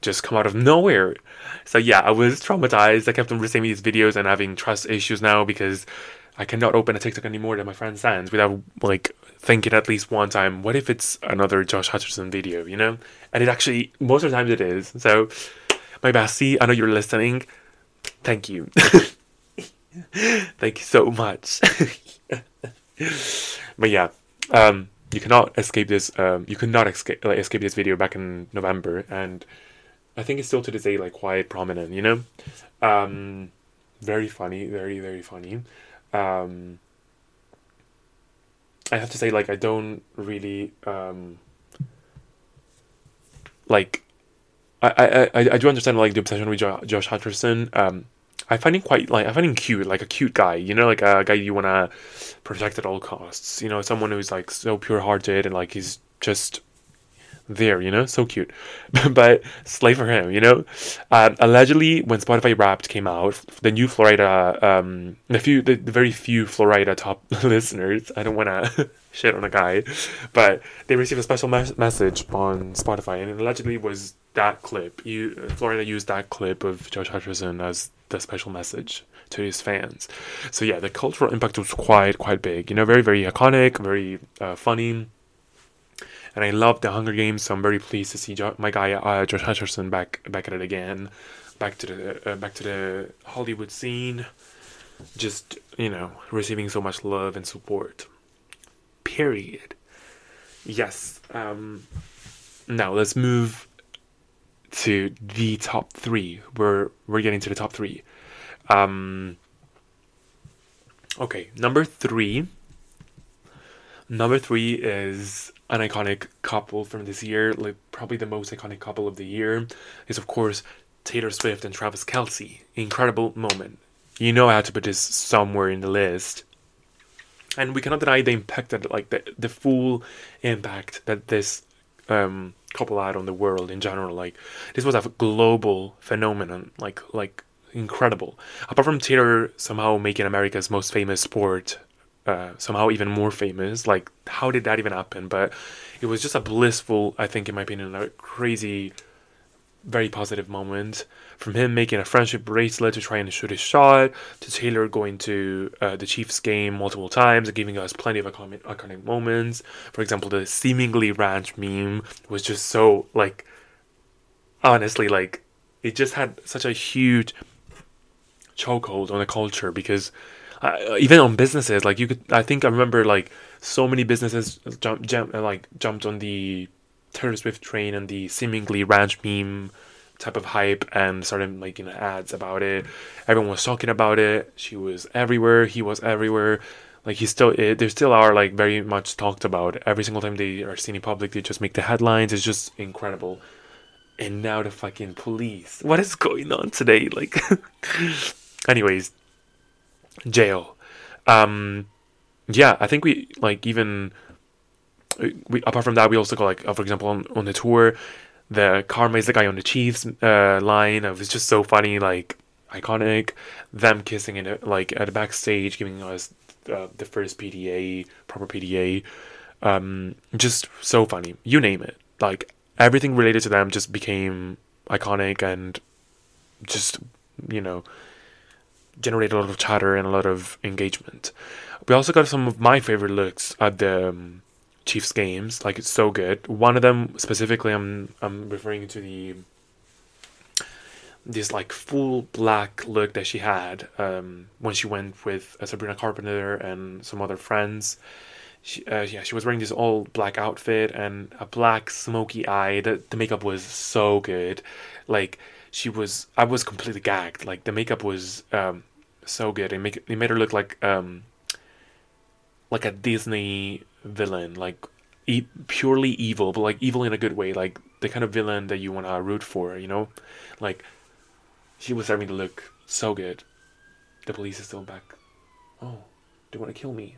just come out of nowhere. So yeah, I was traumatized. I kept on receiving these videos and having trust issues now, because I cannot open a TikTok anymore that my friend sends without like thinking at least one time, what if it's another Josh Hutcherson video, you know? And it actually, most of the times it is. So my bestie, I know you're listening. Thank you. Thank you so much. But yeah, you cannot escape this. You could not escape this video back in November, and I think it's still to this day like quite prominent. You know, very funny, very very funny. I have to say, like, I don't really like. I do understand like the obsession with Josh Hutcherson. I find him quite, like, I find him cute, like a cute guy, you know, like a guy you want to protect at all costs, you know, someone who's, like, so pure-hearted and, like, he's just there, you know, so cute. But slay for him, you know? Allegedly, when Spotify Wrapped came out, the new Flo Rida, the very few Flo Rida top listeners, I don't want to shit on a guy, but they received a special message on Spotify, and it allegedly was that clip. Flo Rida used that clip of Josh Hutcherson as the special message to his fans. So yeah, the cultural impact was quite big, you know, very very iconic, very funny. And I love the Hunger Games, so I'm very pleased to see my guy Josh Hutcherson back at it again, back to the Hollywood scene, just, you know, receiving so much love and support, period. Yes. Now let's move to the top 3. We're getting to the top 3. Okay, number 3. Number 3 is an iconic couple from this year, like probably the most iconic couple of the year, is of course Taylor Swift and Travis Kelce. Incredible moment. You know I had to put this somewhere in the list. And we cannot deny the impact that, like, the full impact that this couple had on the world in general. Like, this was a global phenomenon, like incredible. Apart from theater somehow making America's most famous sport somehow even more famous, like, how did that even happen? But it was just a blissful, I think, in my opinion, a crazy, very positive moment, from him making a friendship bracelet to try and shoot his shot, to Taylor going to the Chiefs game multiple times and giving us plenty of iconic moments. For example, the seemingly ranch meme was just so, like, honestly, like, it just had such a huge chokehold on the culture, because even on businesses, like, you could, I think I remember, like, so many businesses jumped on the Taylor Swift train and the seemingly ranch meme type of hype and started making ads about it. Everyone was talking about it. She was everywhere. He was everywhere. Like, they still are, like, very much talked about. Every single time they are seen in public, they just make the headlines. It's just incredible. And now the fucking police. What is going on today? Like, anyways, jail. Yeah, I think we, like, even... We, apart from that, we also got, like, for example, on the tour, the Karma is the guy on the Chiefs line. It was just so funny, like, iconic. Them kissing in it, like, at the backstage, giving us the first PDA, proper PDA. Just so funny. You name it. Like, everything related to them just became iconic and just, you know, generated a lot of chatter and a lot of engagement. We also got some of my favorite looks at the... Chiefs games, like, it's so good. One of them specifically, I'm referring to this like full black look that she had when she went with Sabrina Carpenter and some other friends. She was wearing this all black outfit and a black smoky eye. The makeup was so good. Like, I was completely gagged. Like, the makeup was so good. It made her look like a Disney villain, like, purely evil, but, like, evil in a good way, like, the kind of villain that you want to root for, you know? Like, she was having to look so good. The police is still back. Oh, they want to kill me.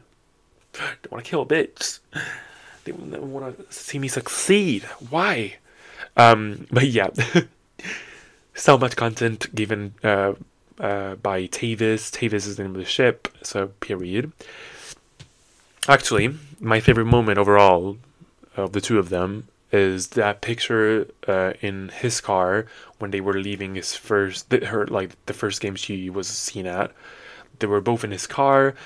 They want to kill a bitch. They want to see me succeed. Why? But yeah. So much content given by Tavis. Tavis is the name of the ship, so period. Actually, my favorite moment overall of the two of them is that picture in his car when they were leaving his the first game she was seen at. They were both in his car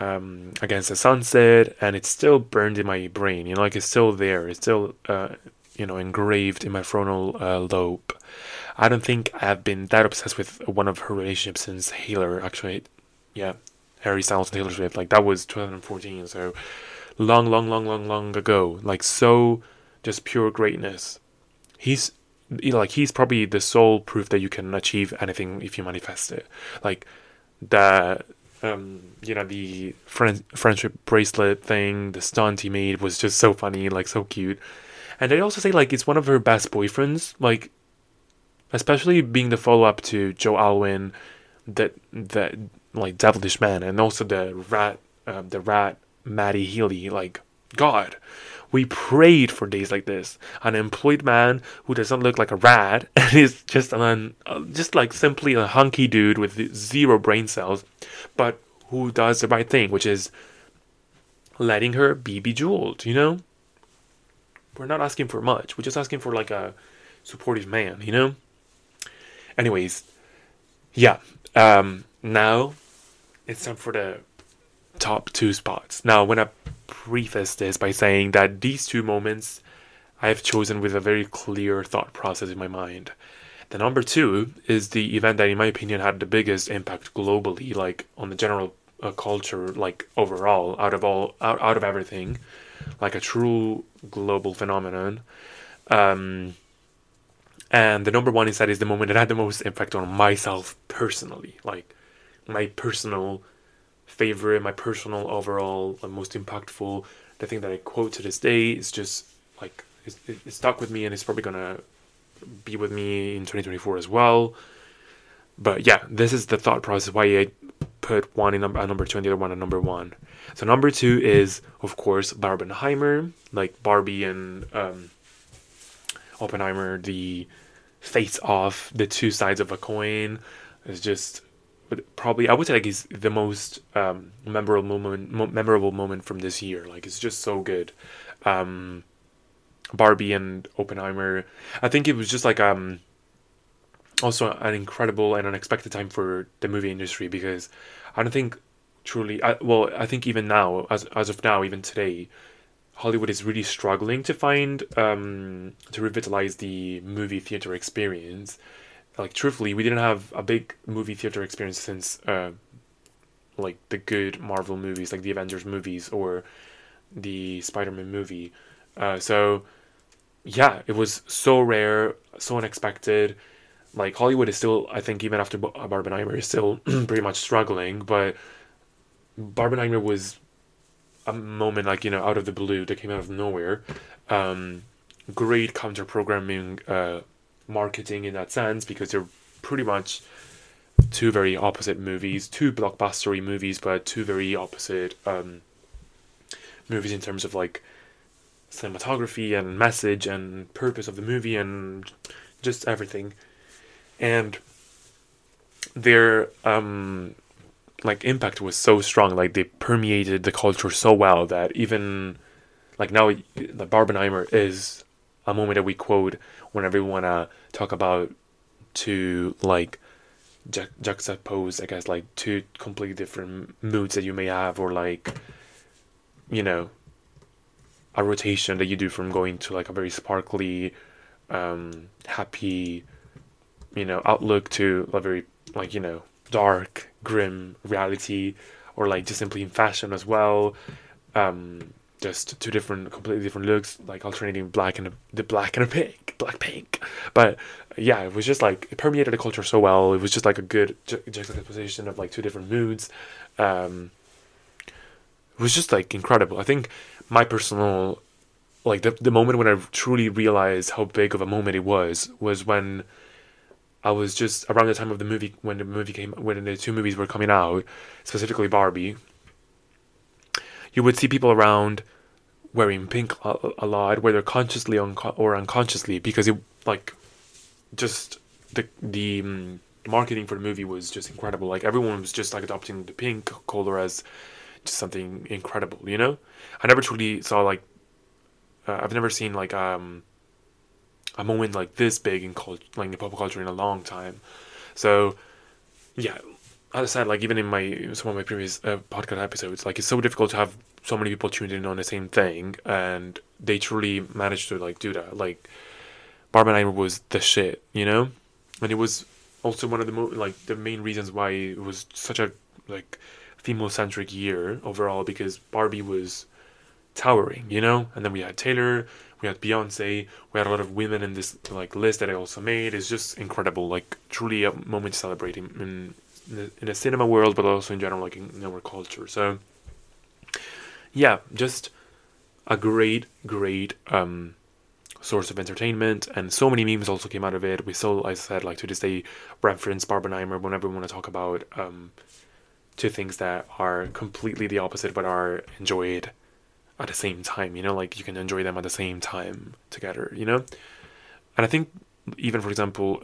against the sunset, and it's still burned in my brain. You know, like, it's still there. It's still engraved in my frontal lobe. I don't think I've been that obsessed with one of her relationships since Taylor. Actually, yeah. Harry Styles and Taylor Swift, like, that was 2014, so long ago. Like, so just pure greatness. He's probably the sole proof that you can achieve anything if you manifest it. Like, the friendship bracelet thing, the stunt he made was just so funny, like, so cute. And they also say, like, it's one of her best boyfriends, like, especially being the follow-up to Joe Alwyn, that like, devilish man, and also the rat Matty Healy. Like, God, we prayed for days like this. An employed man who doesn't look like a rat and is just simply a hunky dude with zero brain cells, but who does the right thing, which is letting her be bejeweled. You know, we're not asking for much. We're just asking for, like, a supportive man. You know. Anyways, yeah. Now it's time for the top two spots. Now, I want to preface this by saying that these two moments I have chosen with a very clear thought process in my mind. The number two is the event that, in my opinion, had the biggest impact globally, like, on the general culture, like, overall, out of everything, like, a true global phenomenon. And the number one is that is the moment that had the most impact on myself personally, like, my personal favorite, my personal overall, the most impactful. The thing that I quote to this day is just, like, it stuck with me, and it's probably gonna be with me in 2024 as well. But yeah, this is the thought process why I put one in at number two and the other one at number one. So number two is, of course, Barbenheimer, like, Barbie and Oppenheimer, the face off, the two sides of a coin, is just probably, I would say, like, is the most memorable moment from this year. Like, it's just so good. Barbie and Oppenheimer, I think it was just like also an incredible and unexpected time for the movie industry, because I don't think truly, I think even now, as of now, even today, Hollywood is really struggling to find, to revitalize the movie theater experience. Like, truthfully, we didn't have a big movie theater experience since, like, the good Marvel movies, like the Avengers movies or the Spider-Man movie. So, yeah, it was so rare, so unexpected. Like, Hollywood is still, I think, even after Barbenheimer, is still pretty much struggling, but Barbenheimer was a moment, like, you know, out of the blue, that came out of nowhere. Great counter-programming, marketing in that sense, because they're pretty much two very opposite movies, two blockbustery movies, but two very opposite movies in terms of, like, cinematography and message and purpose of the movie and just everything. And their like, impact was so strong. Like, they permeated the culture so well that even, like, now the Barbenheimer is a moment that we quote whenever we want to talk about to, like, juxtapose, I guess, like, two completely different moods that you may have, or, like, you know, a rotation that you do from going to, like, a very sparkly, happy, you know, outlook to a very, like, you know, dark, grim reality, or, like, just simply in fashion as well. Just two different, completely different looks, like alternating black and pink. But yeah, it was just like, it permeated the culture so well. It was just like a good juxtaposition of, like, two different moods. It was just, like, incredible. I think my personal, like, the moment when I truly realized how big of a moment it was when I was just around the time of the movie, when the two movies were coming out, specifically Barbie. You would see people around wearing pink a lot, whether consciously or unconsciously, because it, like, just the marketing for the movie was just incredible. Like, everyone was just, like, adopting the pink color as just something incredible, you know? I never truly saw, like, I've never seen, like, a moment like this big in the pop culture in a long time. So, yeah, as I said, like, even in some of my previous podcast episodes, like, it's so difficult to have so many people tuned in on the same thing, and they truly managed to, like, do that. Like, Barbenheimer was the shit, you know? And it was also one of the the main reasons why it was such a, like, female-centric year overall, because Barbie was towering, you know? And then we had Taylor, we had Beyonce, we had a lot of women in this, like, list that I also made. It's just incredible, like, truly a moment to celebrate in the cinema world, but also in general, like, in our culture. So, yeah, just a great source of entertainment, and so many memes also came out of it. We still, as I said, like, to this day, reference Barbenheimer whenever we want to talk about two things that are completely the opposite but are enjoyed at the same time, you know? Like, you can enjoy them at the same time together, you know? And I think, even, for example,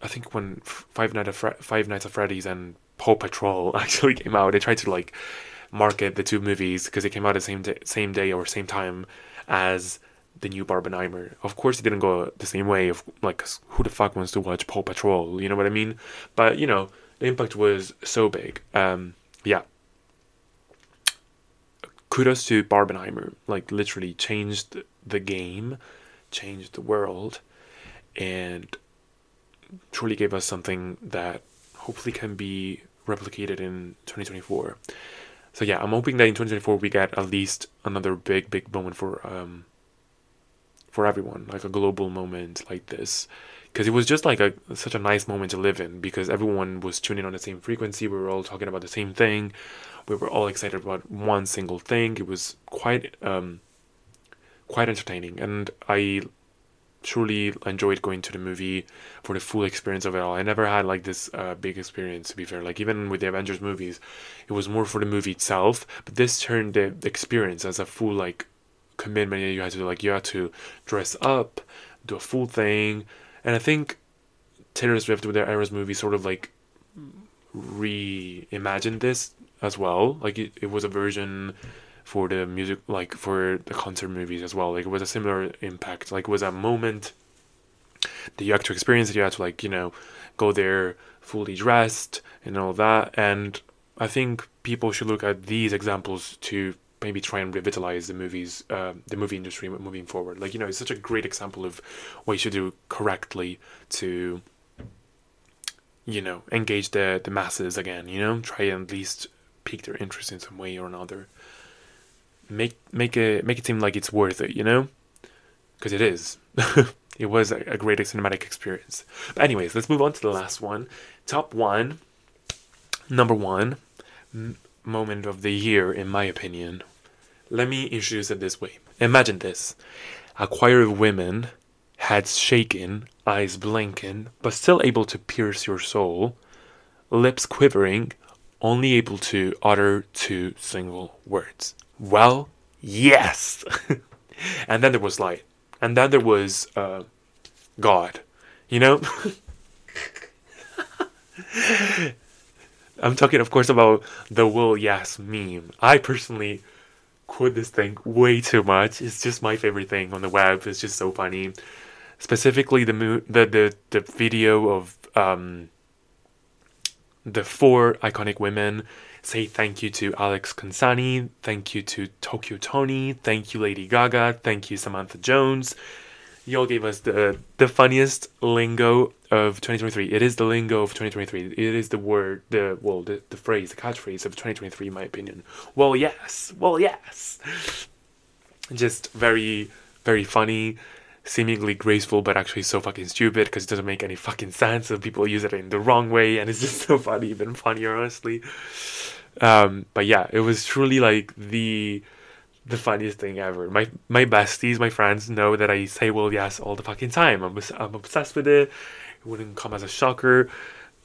I think when Five Nights at Freddy's and Paw Patrol actually came out, they tried to, like, market the two movies because they came out the same day or same time as the new Barbenheimer. Of course, it didn't go the same way. Of, like, who the fuck wants to watch Paw Patrol? You know what I mean? But, you know, the impact was so big. Yeah. Kudos to Barbenheimer. Like, literally changed the game, changed the world, and truly gave us something that hopefully can be replicated in 2024. So yeah, I'm hoping that in 2024 we get at least another big moment for everyone, like a global moment like this, because it was just like such a nice moment to live in, because everyone was tuning on the same frequency. We were all talking about the same thing. We were all excited about one single thing. It was quite entertaining, and I truly enjoyed going to the movie for the full experience of it all. I never had, like, this big experience, to be fair. Like, even with the Avengers movies, it was more for the movie itself, but this turned the experience as a full, like, commitment. You had to like, you had to dress up, do a full thing. And I think Taylor Swift with their Eras movie sort of like reimagined this as well. Like it was a version for the music, like for the concert movies as well. Like it was a similar impact. Like it was a moment that you had to experience. You had to like, you know, go there fully dressed and all that. And I think people should look at these examples to maybe try and revitalize the movies, the movie industry moving forward. Like, you know, it's such a great example of what you should do correctly to, you know, engage the masses again, you know, try and at least pique their interest in some way or another. Make it seem like it's worth it, you know, because it is. It was a great cinematic experience. But anyways, let's move on to the last one. Top one, number one moment of the year, in my opinion. Let me introduce it this way. Imagine this. A choir of women, heads shaking, eyes blinking, but still able to pierce your soul, lips quivering, only able to utter two single words. Well, yes! And then there was light. And then there was God, you know? I'm talking, of course, about the Will Yes meme. I personally quote this thing way too much. It's just my favorite thing on the web. It's just so funny. Specifically, the video of the four iconic women say thank you to Alex Consani, thank you to Tokyo Tony, thank you Lady Gaga, thank you Samantha Jones. Y'all gave us the funniest lingo of 2023. It is the lingo of 2023. It is the word, the phrase, the catchphrase of 2023, in my opinion. Well, yes. Well, yes. Just very, very funny, seemingly graceful, but actually so fucking stupid because it doesn't make any fucking sense and people use it in the wrong way and it's just so funny, even funnier, honestly. But yeah, it was truly like the funniest thing ever. My besties, my friends know that I say well yes all the fucking time. I'm obsessed with it. It wouldn't come as a shocker.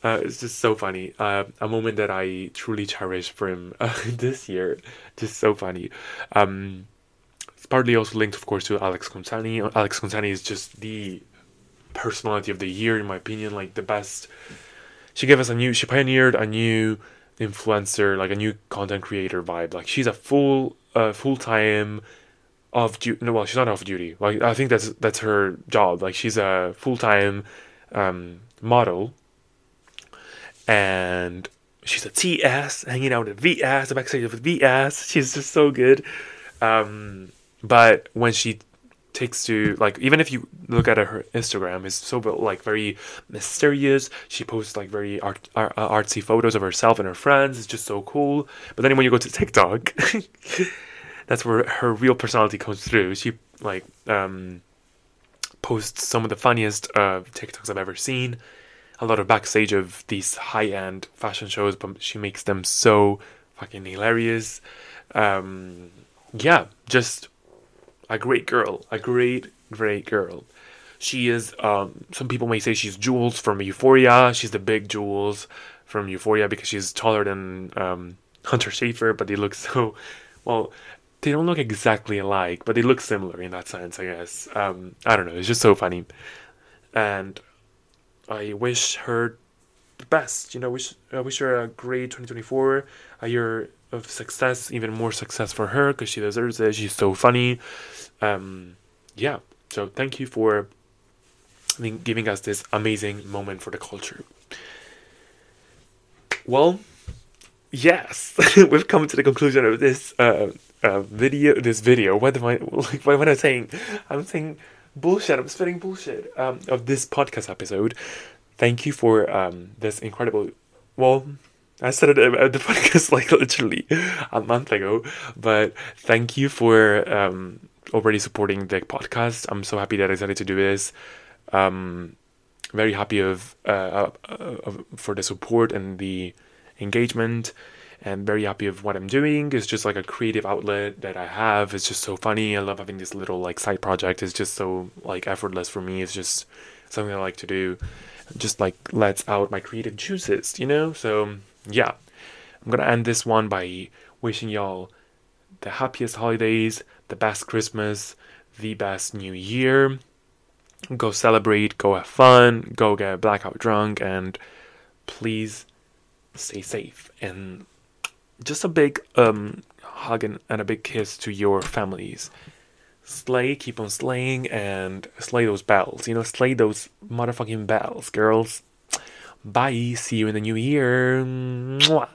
It's just so funny. A moment that I truly cherish from this year. Just so funny. It's partly also linked, of course, to Alex Consani. Alex Consani is just the personality of the year, in my opinion. Like the best. She pioneered a new influencer, like a new content creator vibe. Like she's a full-time she's not off duty. Like I think that's her job. Like she's a full-time model, and she's a TS hanging out at VS, the backstage of VS. She's just so good. But when she takes to, like, even if you look at her Instagram, it's so, like, very mysterious. She posts, like, very artsy photos of herself and her friends. It's just so cool. But then when you go to TikTok, that's where her real personality comes through. She, like, posts some of the funniest TikToks I've ever seen. A lot of backstage of these high-end fashion shows, but she makes them so fucking hilarious. Yeah, just a great girl. She is, some people may say she's Jules from Euphoria. She's the big Jules from Euphoria because she's taller than Hunter Schafer, but they look so, well, they don't look exactly alike, but they look similar in that sense, I guess. I don't know, it's just so funny. And I wish her the best, you know, I wish her a great 2024, a year of success, even more success for her because she deserves it. She's so funny. Yeah, so thank you for giving us this amazing moment for the culture. Well, yes, we've come to the conclusion of this video. I'm saying bullshit. I'm spitting bullshit. Of this podcast episode. Thank you for this incredible. Well, I started the podcast like literally a month ago, but thank you for already supporting the podcast. I'm so happy that I decided to do this. Very happy for the support and the engagement, and very happy of what I'm doing. It's just like a creative outlet that I have. It's just so funny. I love having this little like side project. It's just so like effortless for me. It's just something I like to do. Just like lets out my creative juices, you know? So yeah, I'm gonna end this one by wishing y'all the happiest holidays, the best Christmas, the best New Year. Go celebrate, go have fun, go get blackout drunk, and please stay safe. And just a big hug and a big kiss to your families. Slay, keep on slaying, and slay those bells. You know, slay those motherfucking bells, girls. Bye, see you in the new year. Mwah.